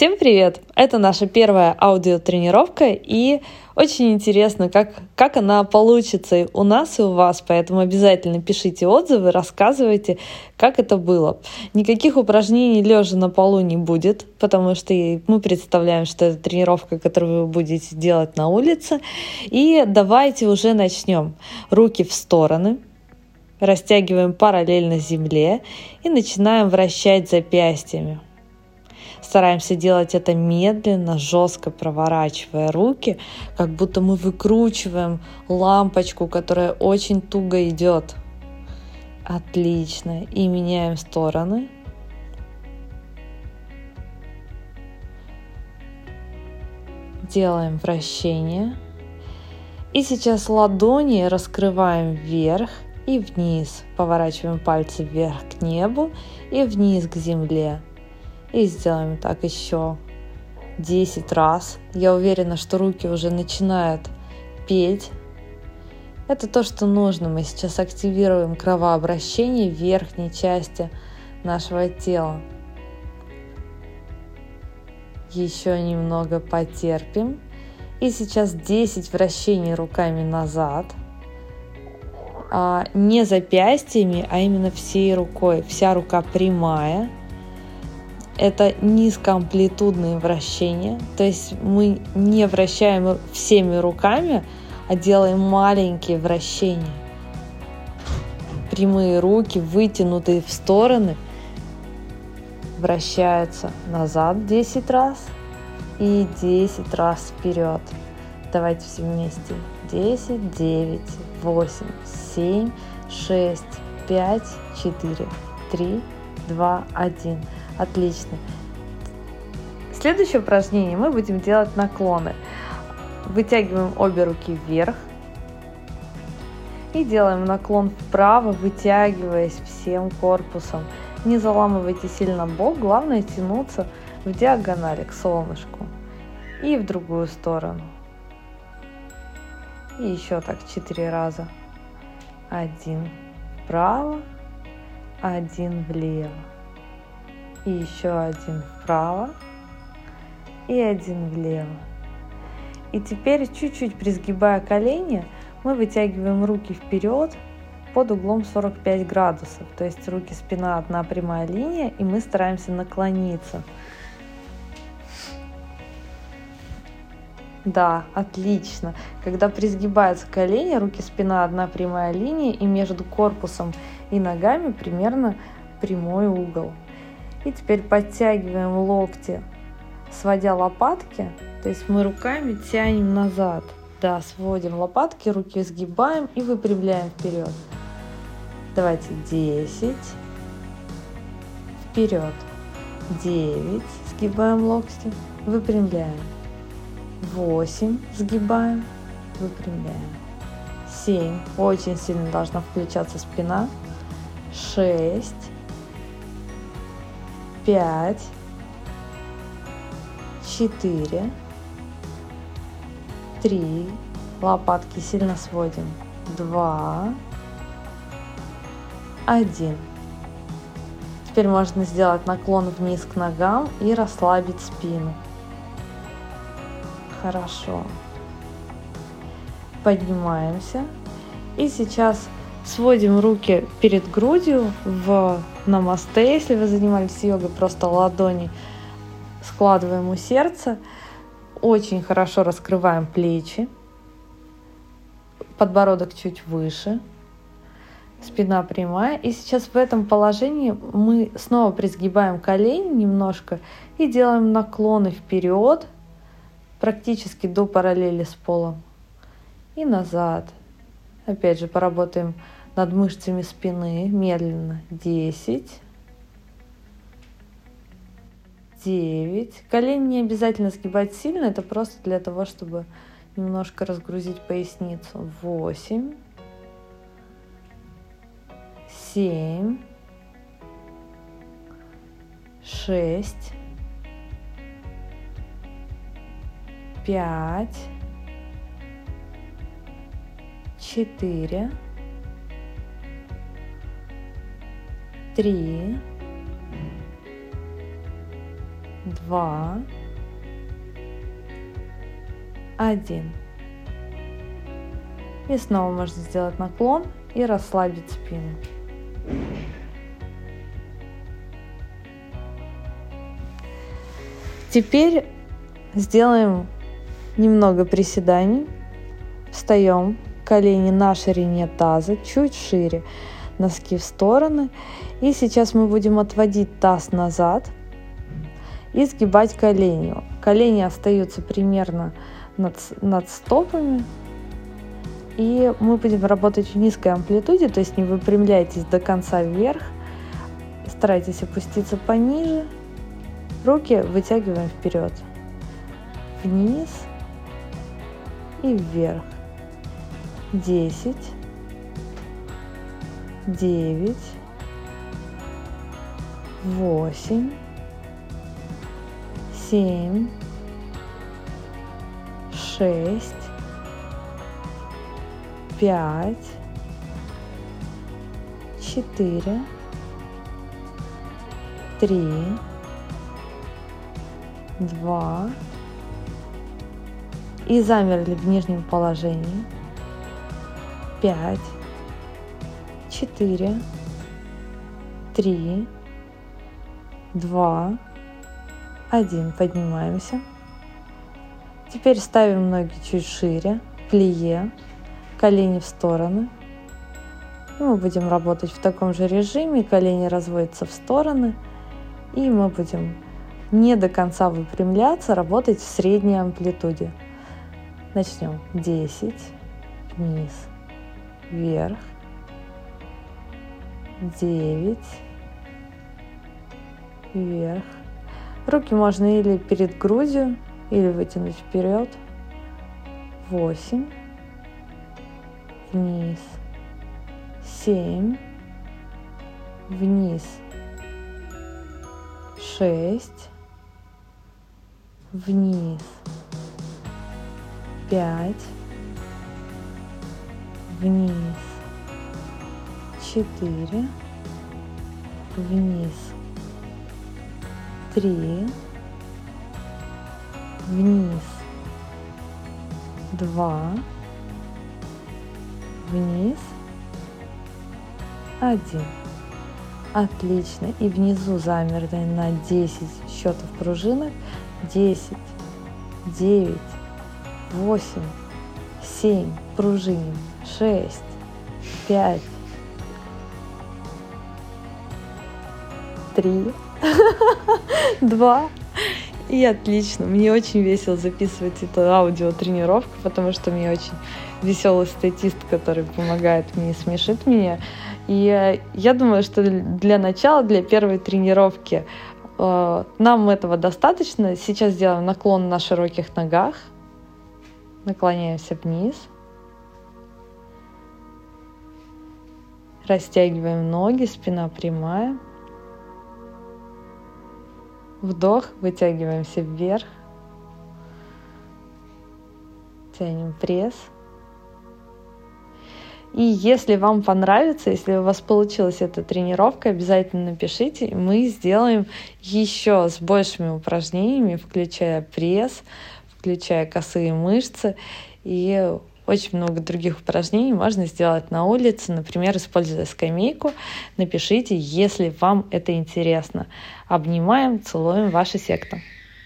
Всем привет! Это наша первая аудиотренировка, и очень интересно, как она получится у нас и у вас, поэтому обязательно пишите отзывы, рассказывайте, как это было. Никаких упражнений лежа на полу не будет, потому что мы представляем, что это тренировка, которую вы будете делать на улице. И давайте уже начнем. Руки в стороны. Растягиваем параллельно земле и начинаем вращать запястьями. Стараемся делать это медленно, жестко проворачивая руки, как будто мы выкручиваем лампочку, которая очень туго идет. Отлично. И меняем стороны. Делаем вращение. И сейчас ладони раскрываем вверх и вниз. Поворачиваем пальцы вверх к небу и вниз к земле. И сделаем так еще 10 раз. Я уверена, что руки уже начинают петь. Это то, что нужно. Мы сейчас активируем кровообращение в верхней части нашего тела. Еще немного потерпим. И сейчас 10 вращений руками назад. Не запястьями, а именно всей рукой. Вся рука прямая. Это низкоамплитудные вращения, то есть мы не вращаем всеми руками, а делаем маленькие вращения. Прямые руки, вытянутые в стороны, вращаются назад 10 раз и 10 раз вперед. Давайте все вместе. 10, 9, 8, 7, 6, 5, 4, 3, 2, 1. Отлично. Следующее упражнение мы будем делать наклоны. Вытягиваем обе руки вверх и делаем наклон вправо, вытягиваясь всем корпусом. Не заламывайте сильно бок, главное тянуться в диагонали к солнышку и в другую сторону. И еще так 4 раза. 1 вправо, 1 влево. И еще 1 вправо и 1 влево. И теперь, чуть-чуть присгибая колени, мы вытягиваем руки вперед под углом 45 градусов. То есть руки, спина, одна прямая линия, и мы стараемся наклониться. Да, отлично. Когда присгибаются колени, руки, спина, одна прямая линия, и между корпусом и ногами примерно прямой угол. И теперь подтягиваем локти, сводя лопатки, то есть мы руками тянем назад. Да, сводим лопатки, руки сгибаем и выпрямляем вперед. Давайте 10, вперед, 9, сгибаем локти, выпрямляем, 8, сгибаем, выпрямляем, 7, очень сильно должна включаться спина, 6, 5, 4, 3, лопатки сильно сводим, 2, 1. Теперь можно сделать наклон вниз к ногам и расслабить спину. Хорошо. Поднимаемся. И сейчас сводим руки перед грудью в намасте, если вы занимались йогой, просто ладони складываем у сердца. Очень хорошо раскрываем плечи, подбородок чуть выше, спина прямая. И сейчас в этом положении мы снова присгибаем колени немножко и делаем наклоны вперед, практически до параллели с полом, и назад. Опять же, поработаем над мышцами спины медленно. 10, 9. Колени не обязательно сгибать сильно, это просто для того, чтобы немножко разгрузить поясницу. 8, 7, 6, 5, 4, 3, два, один. И снова можно сделать наклон и расслабить спину. Теперь сделаем немного приседаний. Встаем, колени на ширине таза, чуть шире, носки в стороны. И сейчас мы будем отводить таз назад и сгибать колени. Колени остаются примерно над стопами. И мы будем работать в низкой амплитуде, то есть не выпрямляйтесь до конца вверх. Старайтесь опуститься пониже. Руки вытягиваем вперед, вниз и вверх. 10, 9, 8, 7, 6, 5, 4, 3, 2. И замерли в нижнем положении. 5, 4, 3, 2, 1. Поднимаемся. Теперь ставим ноги чуть шире, плие, колени в стороны. И мы будем работать в таком же режиме. Колени разводятся в стороны. И мы будем не до конца выпрямляться, работать в средней амплитуде. Начнем. 10, вниз, вверх, 9, вверх. Руки можно или перед грудью, или вытянуть вперед. 8, вниз, 7, вниз, 6, вниз, 5, вниз, 4, вниз, 3, вниз, 2, вниз, 1. Отлично. И внизу замерли на 10 счетов пружинок. 10, 9, 8, 7, пружиним, 6, 5, 3, 2. И отлично. Мне очень весело записывать эту аудиотренировку, потому что мне очень веселый статист, который помогает мне и смешит меня. И я думаю, что для начала, для первой тренировки нам этого достаточно. Сейчас делаем наклон на широких ногах. Наклоняемся вниз. Растягиваем ноги, спина прямая. Вдох, вытягиваемся вверх. Тянем пресс. И если вам понравится, если у вас получилась эта тренировка, обязательно напишите, и мы сделаем еще с большими упражнениями, включая пресс, включая косые мышцы. И очень много других упражнений можно сделать на улице, например, используя скамейку. Напишите, если вам это интересно. Обнимаем, целуем, ваша секта.